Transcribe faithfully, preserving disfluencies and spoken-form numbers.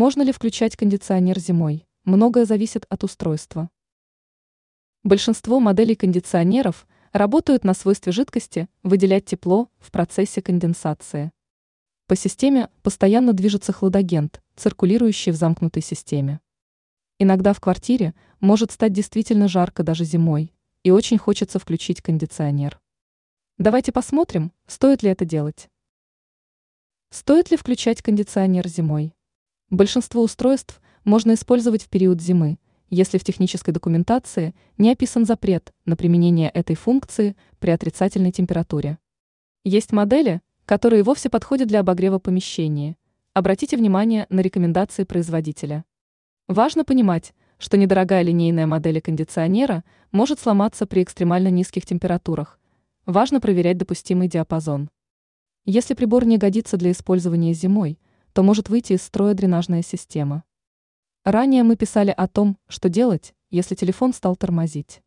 Можно ли включать кондиционер зимой? Многое зависит от устройства. Большинство моделей кондиционеров работают на свойстве жидкости выделять тепло в процессе конденсации. По системе постоянно движется хладагент, циркулирующий в замкнутой системе. Иногда в квартире может стать действительно жарко даже зимой, и очень хочется включить кондиционер. Давайте посмотрим, стоит ли это делать. Стоит ли включать кондиционер зимой? Большинство устройств можно использовать в период зимы, если в технической документации не описан запрет на применение этой функции при отрицательной температуре. Есть модели, которые вовсе подходят для обогрева помещения. Обратите внимание на рекомендации производителя. Важно понимать, что недорогая линейная модель кондиционера может сломаться при экстремально низких температурах. Важно проверять допустимый диапазон. Если прибор не годится для использования зимой, то может выйти из строя дренажная система. Ранее мы писали о том, что делать, если телефон стал тормозить.